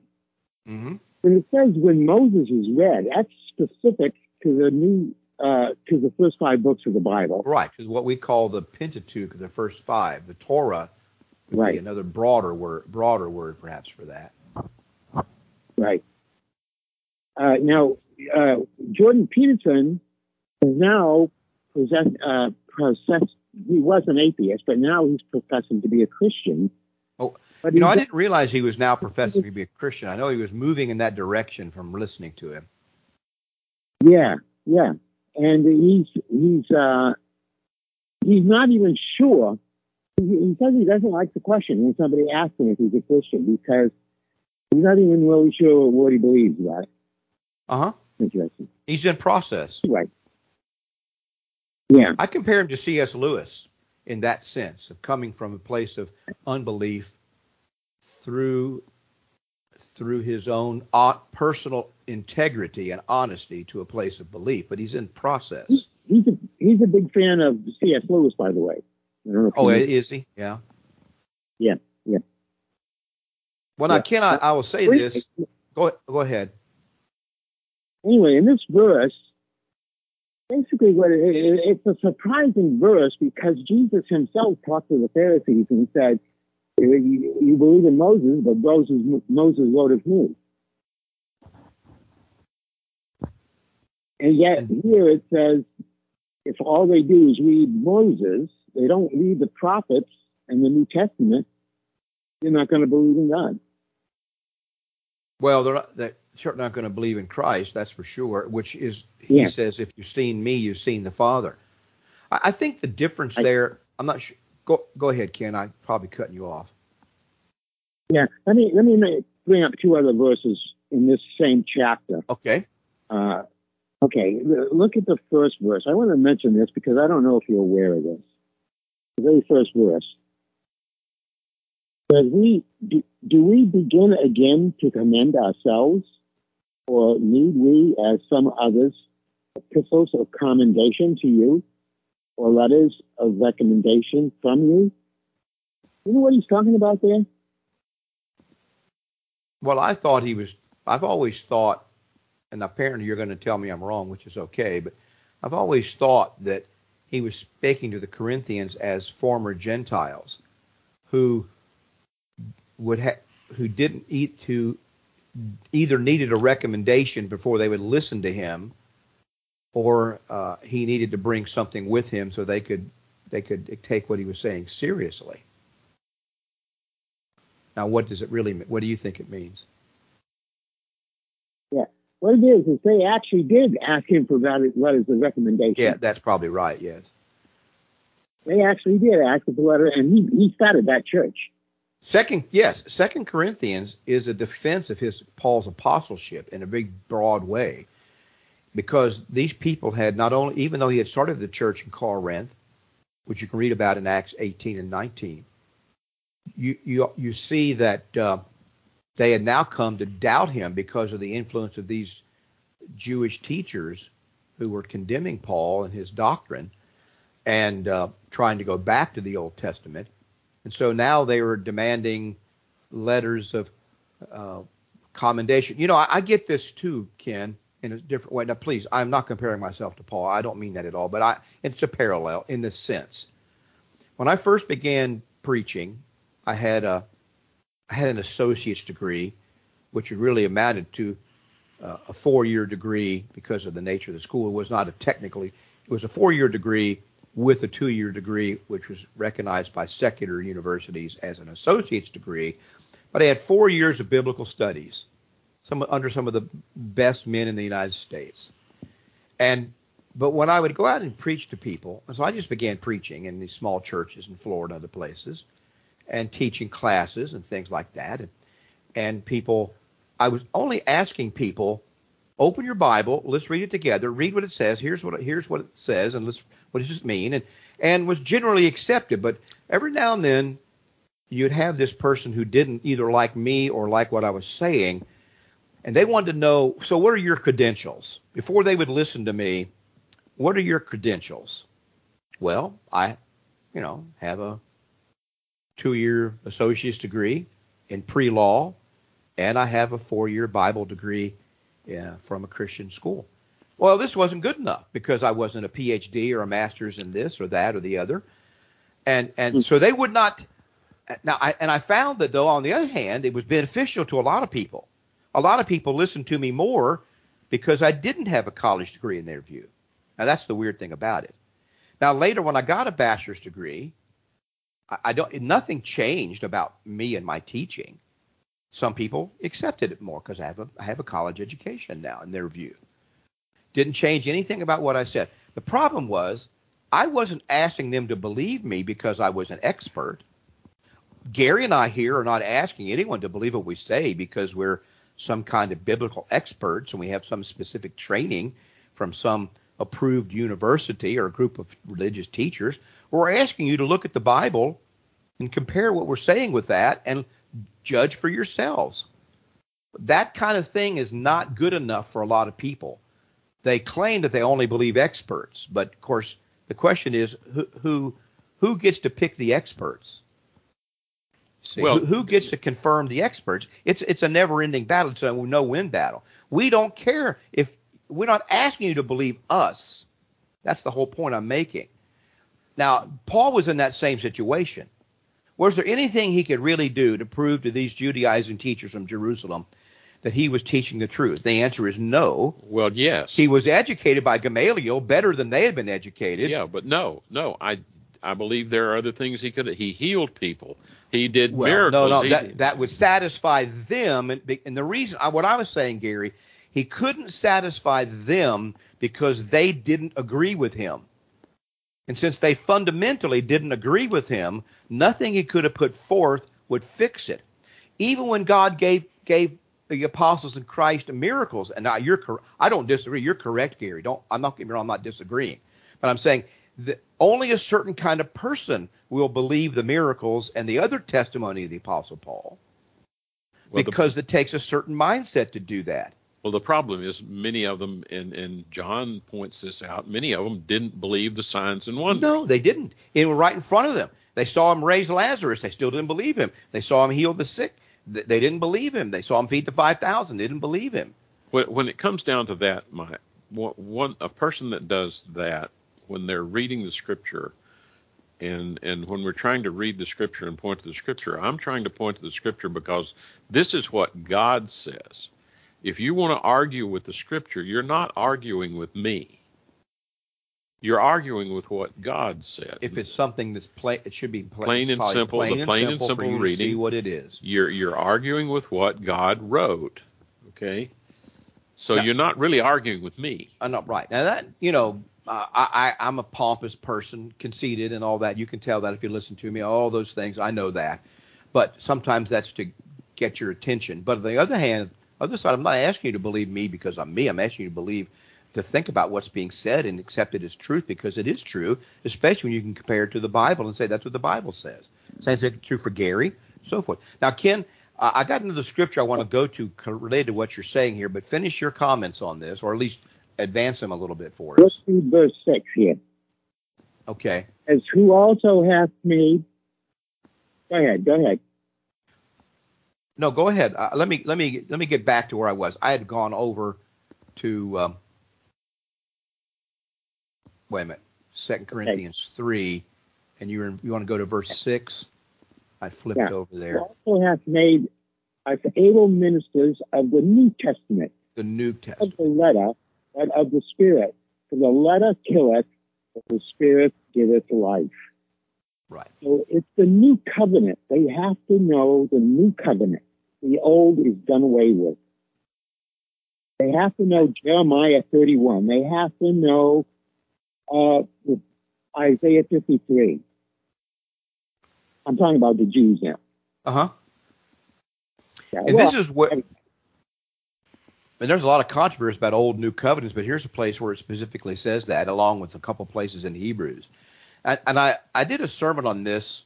Mm-hmm. And it says when Moses is read, that's specific to the new, uh, to the first five books of the Bible. Right, is what we call the Pentateuch, the first five. The Torah would right. be another broader word, broader word perhaps for that. Right. Uh, now, uh, Jordan Peterson is now possess, uh, possess. He was an atheist, but now he's professing to be a Christian. Oh, but you know, I didn't realize he was now professing to be a Christian. I know he was moving in that direction from listening to him. Yeah, yeah, and he's he's uh, he's not even sure. He, he says he doesn't like the question when somebody asks him if he's a Christian because he's not even really sure what he believes about it. Uh huh. Interesting. He's in process. Right. Yeah. I compare him to C S Lewis in that sense of coming from a place of unbelief through through his own personal integrity and honesty to a place of belief, but he's in process. He's a, he's a big fan of C S Lewis, by the way. I don't know oh, is he? Yeah. Yeah, yeah. Well, yeah. I cannot, I will say this. Go, go ahead. Anyway, in this verse, basically, what it, it, it's a surprising verse because Jesus himself talked to the Pharisees and said, you, you believe in Moses, but Moses, Moses wrote of me. And yet here it says, if all they do is read Moses, they don't read the prophets and the New Testament, they're not going to believe in God. Well, they're not... They're- You're not going to believe in Christ, that's for sure, which is, he yeah. says, if you've seen me, you've seen the Father. I, I think the difference I, there, I'm not sure. Go, go ahead, Ken. I'm probably cutting you off. Yeah. Let me, let me bring up two other verses in this same chapter. Okay. Uh, okay. Look at the first verse. I want to mention this because I don't know if you're aware of this. The very first verse. Does we, do, do we begin again to commend ourselves? Or need we, as some others, epistles of commendation to you, or letters of recommendation from you? You know what he's talking about there? Well, I thought he was, I've always thought, and apparently you're going to tell me I'm wrong, which is okay, but I've always thought that he was speaking to the Corinthians as former Gentiles who would ha- who didn't eat to... either needed a recommendation before they would listen to him, or uh, he needed to bring something with him so they could they could take what he was saying seriously. Now, what does it really mean? What do you think it means? Yeah, what it is is they actually did ask him for what is the recommendation. Yeah, that's probably right, yes. They actually did ask him for what, and he, he started that church. Second, yes, Second Corinthians is a defense of his Paul's apostleship in a big, broad way, because these people had not only, even though he had started the church in Corinth, which you can read about in Acts eighteen and nineteen, you you you see that uh, they had now come to doubt him because of the influence of these Jewish teachers who were condemning Paul and his doctrine and uh, trying to go back to the Old Testament. And so now they were demanding letters of uh, commendation. You know, I, I get this too, Ken, in a different way. Now, please, I'm not comparing myself to Paul. I don't mean that at all, but I, it's a parallel in this sense. When I first began preaching, I had a I had an associate's degree, which really amounted to uh, a four-year degree because of the nature of the school. It was not a technically, it was a four-year degree with a two-year degree, which was recognized by secular universities as an associate's degree. But I had four years of biblical studies, some under some of the best men in the United States. And but when I would go out and preach to people, so I just began preaching in these small churches in Florida and other places, and teaching classes and things like that. And, and people, I was only asking people, open your Bible, let's read it together, read what it says, here's what it, here's what it says, and let's, what does this mean? And, and was generally accepted. But every now and then, you'd have this person who didn't either like me or like what I was saying, and they wanted to know, so what are your credentials? Before they would listen to me, what are your credentials? Well, I, you know, have a two-year associate's degree in pre-law, and I have a four-year Bible degree yeah, from a Christian school. Well, this wasn't good enough because I wasn't a P H D or a master's in this or that or the other, and and so they would not. Now, I, and I found that though, on the other hand, it was beneficial to a lot of people. A lot of people listened to me more because I didn't have a college degree in their view. Now, that's the weird thing about it. Now, later when I got a bachelor's degree, I don't. Nothing changed about me and my teaching. Some people accepted it more because I have a I have a college education now in their view. Didn't change anything about what I said. The problem was I wasn't asking them to believe me because I was an expert. Gary and I here are not asking anyone to believe what we say because we're some kind of biblical experts and we have some specific training from some approved university or a group of religious teachers. We're asking you to look at the Bible and compare what we're saying with that and judge for yourselves. That kind of thing is not good enough for a lot of people. They claim that they only believe experts, but of course the question is who who, who gets to pick the experts? See, well, who, who gets to confirm the experts? It's it's a never-ending battle. It's a no-win battle. We don't care if. We're not asking you to believe us. That's the whole point I'm making. Now, Paul was in that same situation. Was there anything he could really do to prove to these Judaizing teachers from Jerusalem that he was teaching the truth? The answer is no. Well, yes. He was educated by Gamaliel better than they had been educated. Yeah, but no, no. I I believe there are other things he could have. He healed people. He did well, miracles. No, no, that, that would satisfy them. And, and the reason – what I was saying, Gary – he couldn't satisfy them because they didn't agree with him. And since they fundamentally didn't agree with him, nothing he could have put forth would fix it. Even when God gave gave the apostles in Christ miracles, and now you're cor- I don't disagree. You're correct, Gary. Don't I'm not getting wrong. I'm not disagreeing, but I'm saying that only a certain kind of person will believe the miracles and the other testimony of the Apostle Paul, well, because the- it takes a certain mindset to do that. Well, the problem is many of them, and, and John points this out, many of them didn't believe the signs and wonders. No, they didn't. It was right in front of them. They saw him raise Lazarus. They still didn't believe him. They saw him heal the sick. They didn't believe him. They saw him feed the five thousand. They didn't believe him. When, when it comes down to that, my, one, a person that does that, when they're reading the Scripture, and and when we're trying to read the Scripture and point to the Scripture, I'm trying to point to the Scripture because this is what God says. If you want to argue with the Scripture, you're not arguing with me. You're arguing with what God said. If it's something that's plain, it should be plain, plain and simple. Plain the plain and simple, and simple for you reading. To see what it is. You're you're arguing with what God wrote. Okay, so now, you're not really arguing with me. I'm not right now. That you know, I, I I'm a pompous person, conceited, and all that. You can tell that if you listen to me. All those things, I know that. But sometimes that's to get your attention. But on the other hand, other side, I'm not asking you to believe me because I'm me. I'm asking you to believe. To think about what's being said and accept it as truth because it is true, especially when you can compare it to the Bible and say that's what the Bible says. Same thing is true for Gary, so forth. Now, Ken, uh, I got another scripture I want to go to related to what you're saying here, but finish your comments on this, or at least advance them a little bit for us. verse six here. Okay. As who also hath me. Go ahead, go ahead. No, go ahead. Uh, let me let me let me get back to where I was. I had gone over to. Um, Wait a minute, Second Corinthians three, and you you want to go to verse six? I flipped yeah. over there. Also hath made us able ministers of the New Testament. The New Testament. Of the letter, but of the Spirit. For the letter killeth, but the Spirit giveth life. Right. So it's the New Covenant. They have to know the New Covenant. The old is done away with. They have to know Jeremiah thirty-one. They have to know... Uh, Isaiah fifty-three. I'm talking about the Jews now. Uh-huh. Yeah, and well, this is what... And there's a lot of controversy about old and new covenants, but here's a place where it specifically says that, along with a couple places in Hebrews. And, and I, I did a sermon on this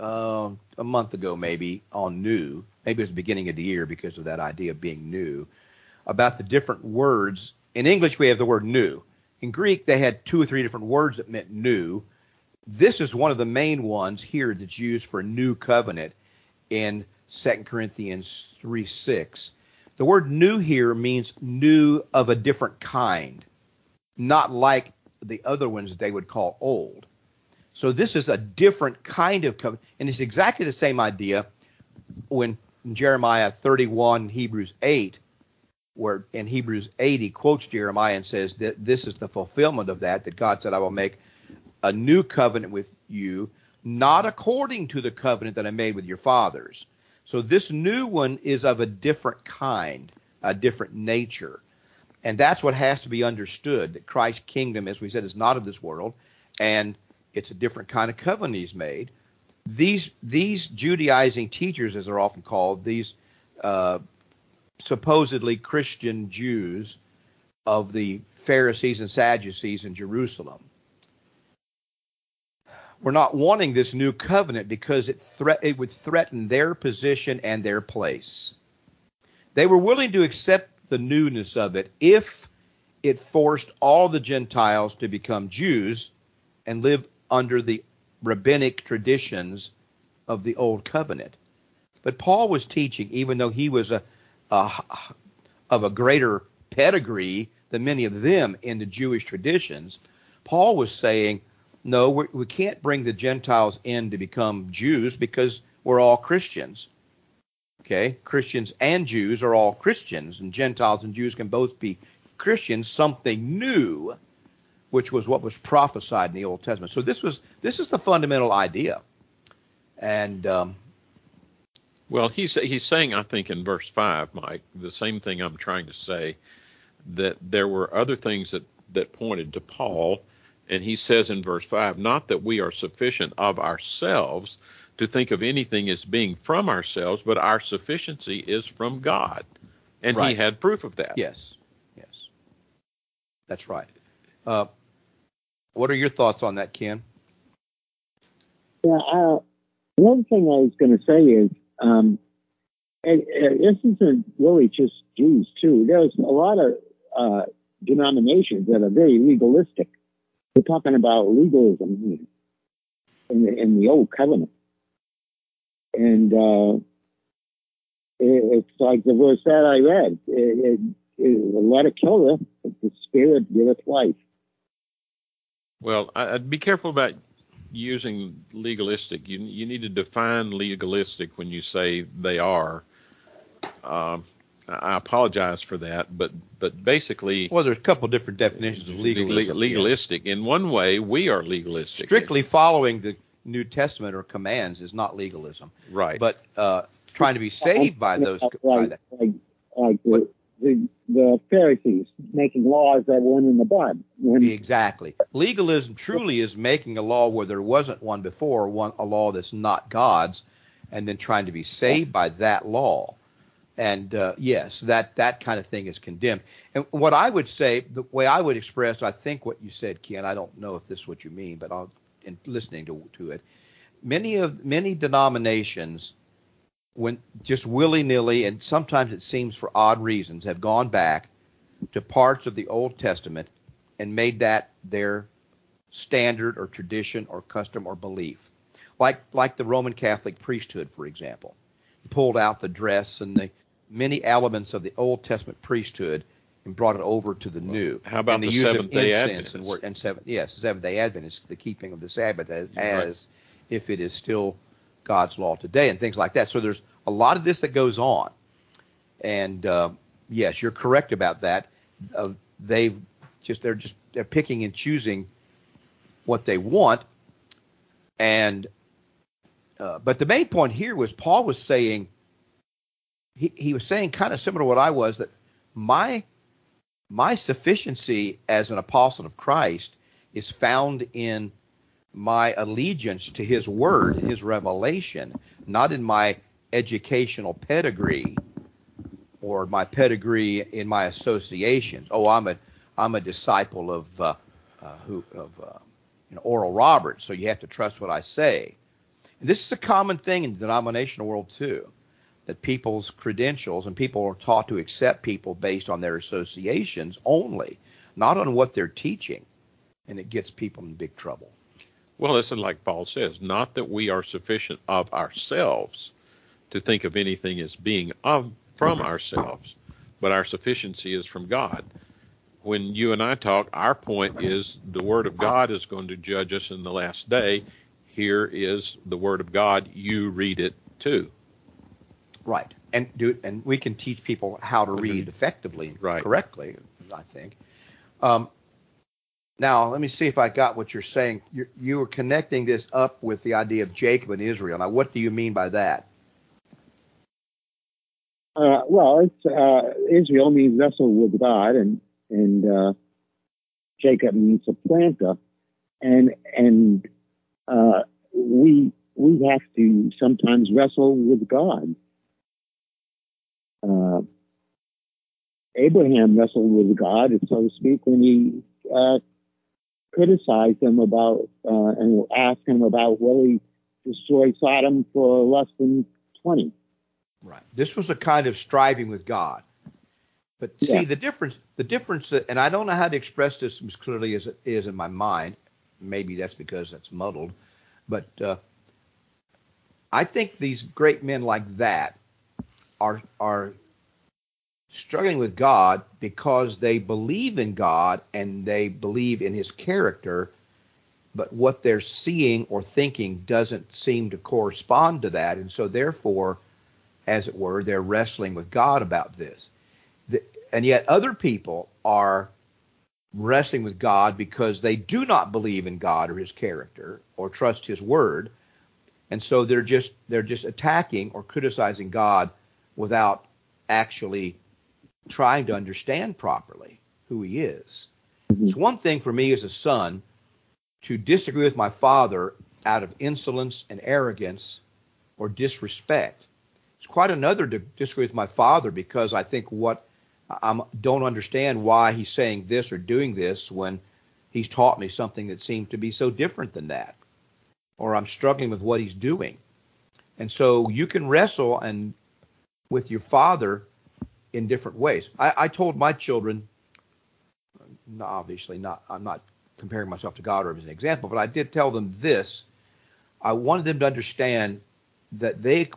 uh, a month ago, maybe, on new. Maybe it was the beginning of the year because of that idea of being new, about the different words. In English, we have the word new. In Greek, they had two or three different words that meant new. This is one of the main ones here that's used for new covenant in Second Corinthians three six. The word new here means new of a different kind, not like the other ones that they would call old. So this is a different kind of covenant, and it's exactly the same idea when Jeremiah thirty-one, Hebrews eight, where in Hebrews eight, he quotes Jeremiah and says that this is the fulfillment of that, that God said, I will make a new covenant with you, not according to the covenant that I made with your fathers. So this new one is of a different kind, a different nature. And that's what has to be understood, that Christ's kingdom, as we said, is not of this world, and it's a different kind of covenant he's made. These these Judaizing teachers, as they're often called, these uh supposedly Christian Jews of the Pharisees and Sadducees in Jerusalem. We're not wanting this new covenant because it, thre- it would threaten their position and their place. They were willing to accept the newness of it if it forced all the Gentiles to become Jews and live under the rabbinic traditions of the old covenant. But Paul was teaching, even though he was a Uh, of a greater pedigree than many of them in the Jewish traditions, Paul was saying, no, we, we can't bring the Gentiles in to become Jews because we're all Christians. Okay, Christians and Jews are all Christians, and Gentiles and Jews can both be Christians, something new, which was what was prophesied in the Old Testament. So this was this is the fundamental idea. And um Well, he's he's saying, I think, in verse five, Mike, the same thing I'm trying to say, that there were other things that, that pointed to Paul, and he says in verse five, not that we are sufficient of ourselves to think of anything as being from ourselves, but our sufficiency is from God, and right. He had proof of that. Yes, yes, that's right. Uh, what are your thoughts on that, Ken? Yeah, uh, one thing I was going to say is, Um, and, and this isn't really just Jews, too. There's a lot of uh, denominations that are very legalistic. We're talking about legalism here in the, in the Old Covenant. And uh, it, it's like the verse that I read. It, it, it, the letter killeth, but the Spirit giveth life. Well, I'd be careful about using legalistic. You, you need to define legalistic when you say they are. Um, I apologize for that, but but basically, well, there's a couple different definitions of legalism. Legalistic. Yes. In one way, we are legalistic. Strictly following the New Testament or commands is not legalism, right? But uh, trying to be saved by those, by that. Like, like the, the, the Pharisees making laws that weren't in the Bible. Exactly. Legalism truly is making a law where there wasn't one before, one a law that's not God's, and then trying to be saved by that law. And uh, yes, that, that kind of thing is condemned. And what I would say, the way I would express, I think what you said, Ken, I don't know if this is what you mean, but I'll, in listening to to it, many of many denominations, when just willy nilly, and sometimes it seems for odd reasons, have gone back to parts of the Old Testament and made that their standard or tradition or custom or belief, like like the Roman Catholic priesthood, for example, pulled out the dress and the many elements of the Old Testament priesthood and brought it over to the well, new. How about and the, the use Seventh of Day Adventists? And, and seven, yes, the Seventh Day Adventists, the keeping of the Sabbath as, right. as if it is still God's law today and things like that. So there's a lot of this that goes on. And uh, yes, you're correct about that. Uh, they've just they're just they're picking and choosing what they want. And uh, but the main point here was Paul was saying he, he was saying kind of similar to what I was, that my My sufficiency as an apostle of Christ is found in my allegiance to his word, his revelation, not in my educational pedigree or my pedigree in my associations. Oh, I'm a I'm a disciple of uh, uh, who of uh, you know, Oral Roberts, so you have to trust what I say. And this is a common thing in the denominational world too, that people's credentials, and people are taught to accept people based on their associations only, not on what they're teaching, and it gets people in big trouble. Well, listen, like Paul says, not that we are sufficient of ourselves to think of anything as being of from ourselves, but our sufficiency is from God. When you and I talk, our point is the Word of God is going to judge us in the last day. Here is the Word of God. You read it too. Right, and do and we can teach people how to read effectively and right. correctly, I think. Um, now, let me see if I got what you're saying. You're, you were connecting this up with the idea of Jacob and Israel. Now, what do you mean by that? Uh, well, it's, uh, Israel means vessel with God, and and uh, Jacob means supplanter, and and uh, we we have to sometimes wrestle with God. Uh, Abraham wrestled with God, so to speak, when he uh, criticized him about uh, and asked him about will he destroy Sodom for less than twenty. Right. This was a kind of striving with God. But see, yeah. the difference, the difference, that, and I don't know how to express this as clearly as it is in my mind. Maybe that's because that's muddled. But uh, I think these great men like that Are, are struggling with God because they believe in God and they believe in his character, but what they're seeing or thinking doesn't seem to correspond to that. And so therefore, as it were, they're wrestling with God about this. The, and yet other people are wrestling with God because they do not believe in God or his character or trust his word. And so they're just they're just attacking or criticizing God without actually trying to understand properly who he is. Mm-hmm. It's one thing for me as a son to disagree with my father out of insolence and arrogance or disrespect. It's quite another to disagree with my father because I think what I don't understand why he's saying this or doing this when he's taught me something that seemed to be so different than that, or I'm struggling with what he's doing. And so you can wrestle and with your father in different ways. I, I told my children, obviously not, I'm not comparing myself to God or as an example, but I did tell them this. I wanted them to understand that they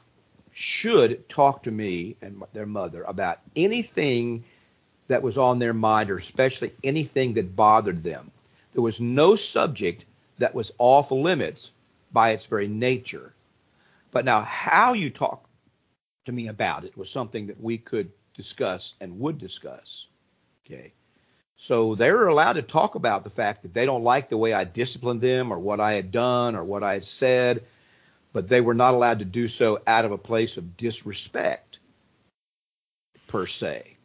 should talk to me and their mother about anything that was on their mind, or especially anything that bothered them. There was no subject that was off limits by its very nature. But now how you talk to me about it was something that we could discuss and would discuss. Okay. So they're allowed to talk about the fact that they don't like the way I disciplined them or what I had done or what I had said, but they were not allowed to do so out of a place of disrespect per se.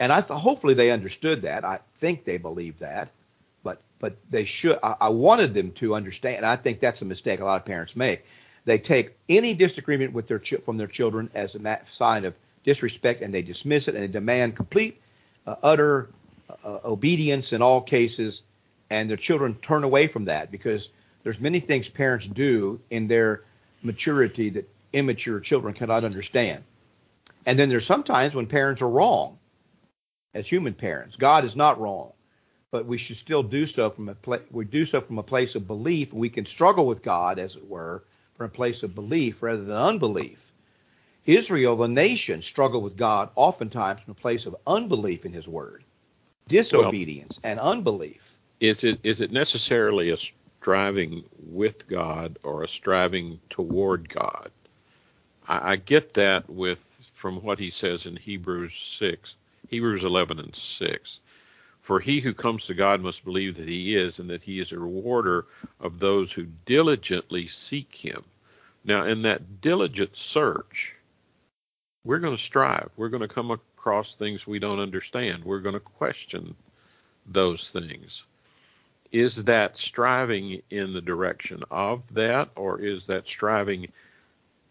And I th- hopefully they understood that. I think they believed that, but but they should. I, I wanted them to understand. And I think that's a mistake a lot of parents make. They take any disagreement with their ch- from their children as a sign of disrespect, and they dismiss it, and they demand complete, uh, utter uh, obedience in all cases. And their children turn away from that because there's many things parents do in their maturity that immature children cannot understand. And then there's sometimes when parents are wrong. As human parents, God is not wrong, but we should still do so from a pla- we do so from a place of belief. We can struggle with God, as it were, from a place of belief rather than unbelief. Israel, the nation, struggled with God oftentimes from a place of unbelief in His Word, disobedience, well, and unbelief. Is it is it necessarily a striving with God or a striving toward God? I, I get that with from what he says in Hebrews six. Hebrews eleven and six, for he who comes to God must believe that he is, and that he is a rewarder of those who diligently seek him. Now, in that diligent search, we're going to strive. We're going to come across things we don't understand. We're going to question those things. Is that striving in the direction of that, or is that striving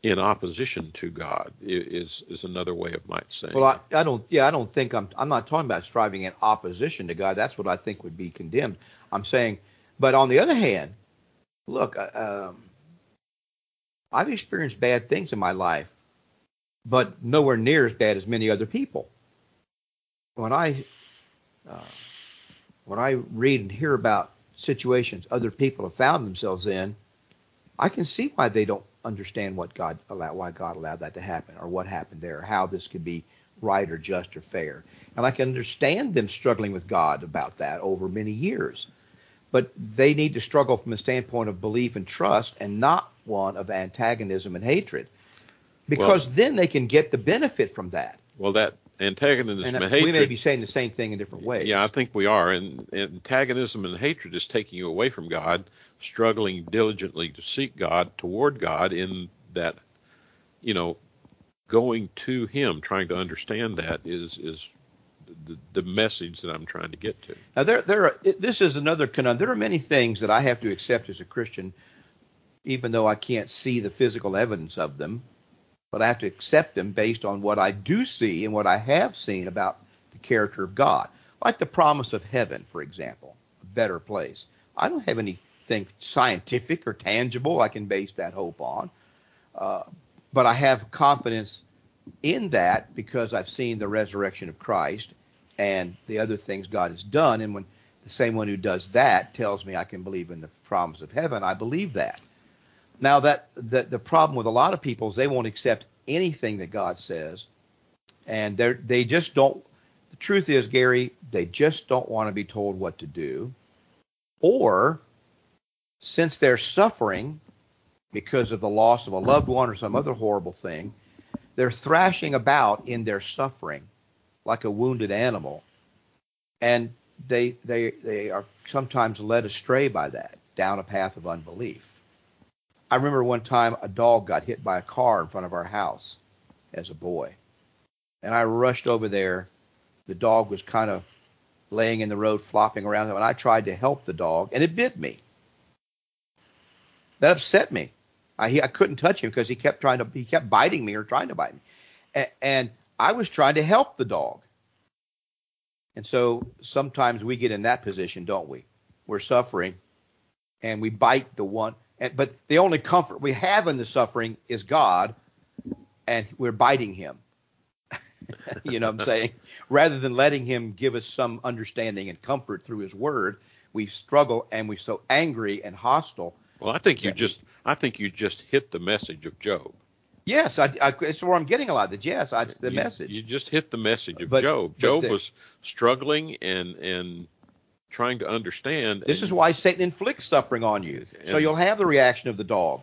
in opposition to God is is another way of my saying. Well, I, I don't, yeah, I don't think I'm, I'm not talking about striving in opposition to God. That's what I think would be condemned. I'm saying, but on the other hand, look, uh, um, I've experienced bad things in my life, but nowhere near as bad as many other people. When I, uh, when I read and hear about situations other people have found themselves in, I can see why they don't understand what God allowed, why God allowed that to happen, or what happened there, or how this could be right or just or fair. And I can understand them struggling with God about that over many years. But they need to struggle from a standpoint of belief and trust and not one of antagonism and hatred, because well, then they can get the benefit from that. Well, that antagonism and, and hatred... We may be saying the same thing in different ways. Yeah, I think we are. And, and antagonism and hatred is taking you away from God, struggling diligently to seek God, toward God, in that, you know, going to Him, trying to understand that is is the, the message that I'm trying to get to. Now, there, there are, this is another conundrum. There are many things that I have to accept as a Christian, even though I can't see the physical evidence of them, but I have to accept them based on what I do see and what I have seen about the character of God. Like the promise of heaven, for example, a better place. I don't have any think scientific or tangible I can base that hope on, uh, but I have confidence in that because I've seen the resurrection of Christ and the other things God has done. And when the same one who does that tells me I can believe in the promise of heaven, I believe that. Now that, that the problem with a lot of people is they won't accept anything that God says, and they they just don't. The truth is, Gary, they just don't want to be told what to do, or since they're suffering because of the loss of a loved one or some other horrible thing, they're thrashing about in their suffering like a wounded animal. And they they they are sometimes led astray by that, down a path of unbelief. I remember one time a dog got hit by a car in front of our house as a boy. And I rushed over there. The dog was kind of laying in the road, flopping around, and I tried to help the dog, and it bit me. That upset me. I he, I couldn't touch him because he kept trying to he kept biting me or trying to bite me, A- and I was trying to help the dog. And so sometimes we get in that position, don't we? We're suffering, and we bite the one. And, but the only comfort we have in the suffering is God, and we're biting Him. You know what I'm saying? Rather than letting Him give us some understanding and comfort through His Word, we struggle and we're so angry and hostile. Well, I think you just—I think you just hit the message of Job. Yes, I, I, it's where I'm getting a lot of the yes, I, the you, message. You just hit the message of but, Job. Job but the, was struggling and and trying to understand. This and, is why Satan inflicts suffering on you, and, so you'll have the reaction of the dog.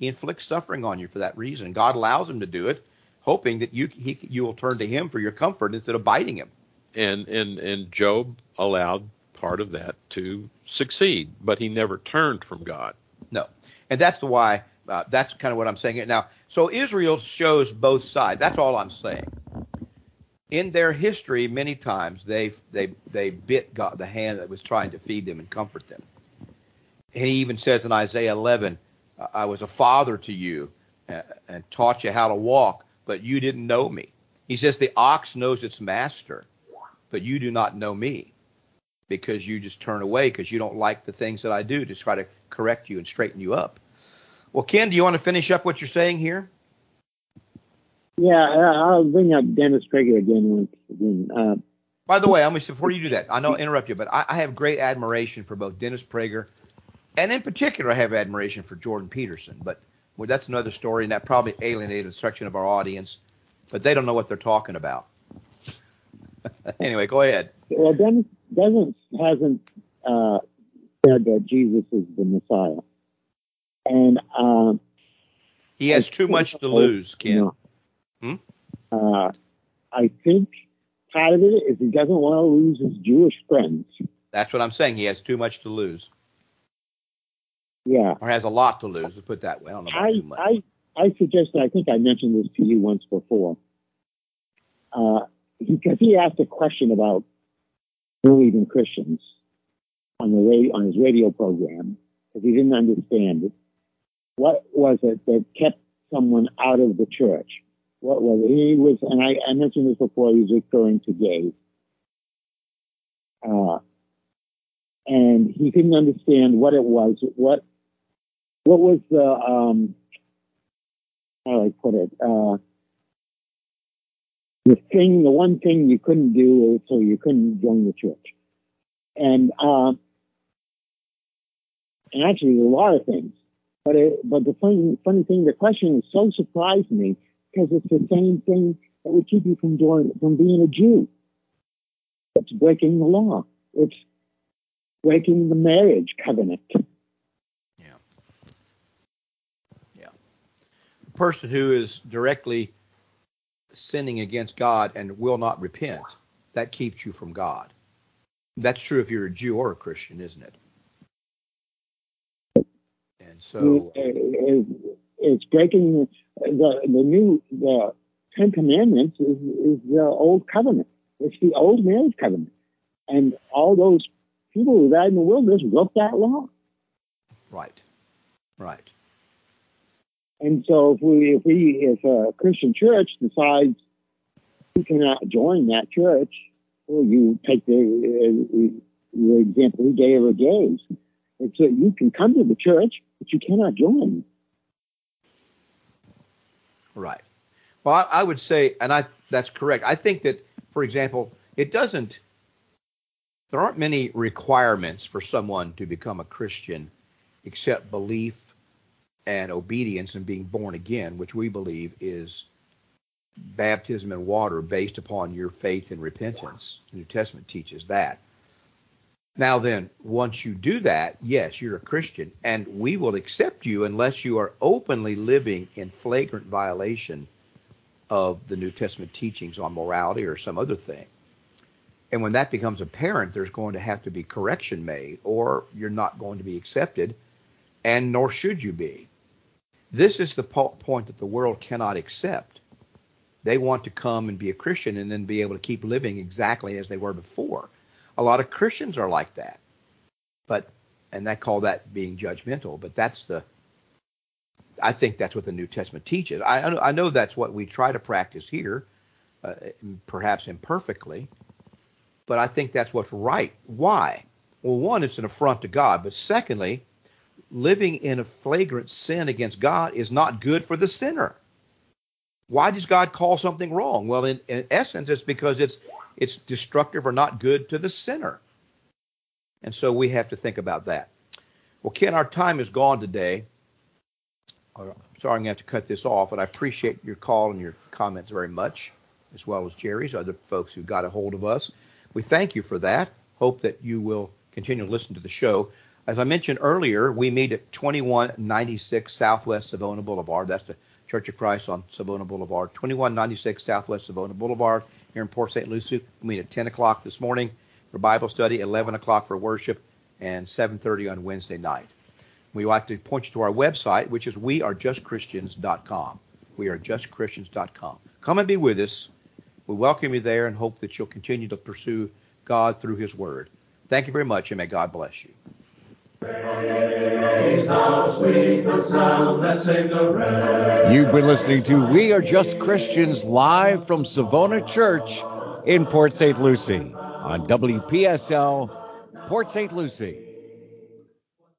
He inflicts suffering on you for that reason. God allows him to do it hoping that you he, you will turn to him for your comfort instead of biting him. And, and, and Job allowed part of that to succeed, but he never turned from God. No. And that's the why uh, that's kind of what I'm saying now. So Israel shows both sides. That's all I'm saying. In their history, many times they they they bit God, the hand that was trying to feed them and comfort them. And he even says in Isaiah eleven, "I was a father to you and, and taught you how to walk, but you didn't know me." He says the ox knows its master, but you do not know me, because you just turn away because you don't like the things that I do to try to correct you and straighten you up. Well, Ken, do you want to finish up what you're saying here? Yeah, I'll bring up Dennis Prager again once again. Uh, By the way, I'm going to, before you do that, I know I'll interrupt you, but I, I have great admiration for both Dennis Prager, and in particular, I have admiration for Jordan Peterson. But well, that's another story, and that probably alienated a section of our audience. But they don't know what they're talking about. Anyway, go ahead. Well, Dennis doesn't hasn't uh, said that Jesus is the Messiah, and uh, he has too much to lose, Ken. No. Hmm? Uh, I think part of it is he doesn't want to lose his Jewish friends. That's what I'm saying. He has too much to lose. Yeah, or has a lot to lose. Let's put it that way. I don't know about I, too much. I I suggest that I think I mentioned this to you once before. Uh, because he asked a question about believing Christians on the radio, on his radio program, because he didn't understand it. What was it that kept someone out of the church? What was it? He was, and I, I mentioned this before, he was referring to gays. Uh, and he couldn't understand what it was. What what was the, um, how do I put it? Uh, the thing, the one thing you couldn't do, so you couldn't join the church. And, uh, and actually, a lot of things. But it, but the funny, funny thing, the question so surprised me, because it's the same thing that would keep you from doing, from being a Jew. It's breaking the law. It's breaking the marriage covenant. Yeah. Yeah. A person who is directly sinning against God and will not repent, that keeps you from God. That's true if you're a Jew or a Christian, isn't it? And so... It, it, it's breaking... The, the new the Ten Commandments is, is the old covenant. It's the old marriage covenant. And all those people who died in the wilderness broke that law. Right. Right. And so if we if we if a Christian church decides you cannot join that church, well, you take the, the example he gave of gays. It's that you can come to the church, but you cannot join. Right. Well, I, I would say, and I that's correct. I think that, for example, it doesn't, there aren't many requirements for someone to become a Christian except belief and obedience and being born again, which we believe is baptism in water based upon your faith and repentance. The New Testament teaches that. Now then, once you do that, yes, you're a Christian, and we will accept you unless you are openly living in flagrant violation of the New Testament teachings on morality or some other thing. And when that becomes apparent, there's going to have to be correction made, or you're not going to be accepted, and nor should you be. This is the po- point that the world cannot accept. They want to come and be a Christian and then be able to keep living exactly as they were before. A lot of Christians are like that, but and they call that being judgmental. But that's the, I think that's what the New Testament teaches. I, I know that's what we try to practice here, uh, perhaps imperfectly, but I think that's what's right. Why? Well, one, it's an affront to God, but secondly, living in a flagrant sin against God is not good for the sinner. Why does God call something wrong? Well, in, in essence, it's because it's It's destructive or not good to the sinner. And so we have to think about that. Well, Ken, our time is gone today. I'm sorry, I'm going to have to cut this off, but I appreciate your call and your comments very much, as well as Jerry's, other folks who got a hold of us. We thank you for that. Hope that you will continue to listen to the show. As I mentioned earlier, we meet at twenty-one ninety-six Southwest Savona Boulevard. That's the Church of Christ on Savona Boulevard, twenty-one ninety-six Southwest Savona Boulevard here in Port Saint Lucie. We'll meet at ten o'clock this morning for Bible study, eleven o'clock for worship, and seven thirty on Wednesday night. We like to point you to our website, which is we are just christians dot com. we are just christians dot com. Come and be with us. We welcome you there and hope that you'll continue to pursue God through his word. Thank you very much, and may God bless you. You've been listening to We Are Just Christians live from Savona Church in Port Saint Lucie on W P S L Port Saint Lucie.